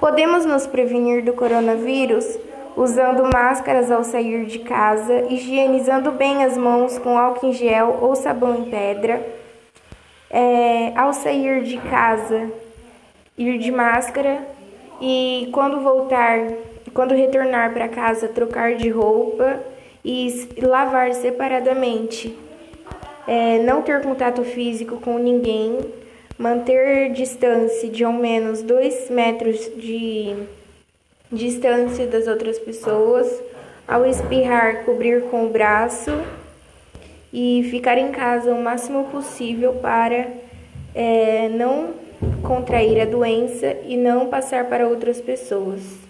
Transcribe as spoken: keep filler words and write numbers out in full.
Podemos nos prevenir do coronavírus usando máscaras ao sair de casa, higienizando bem as mãos com álcool em gel ou sabão em pedra. É, ao sair de casa, ir de máscara e quando voltar, quando retornar para casa, trocar de roupa e lavar separadamente. É, não ter contato físico com ninguém, manter distância de ao menos dois metros de distância das outras pessoas, ao espirrar, cobrir com o braço e ficar em casa o máximo possível para é, não contrair a doença e não passar para outras pessoas.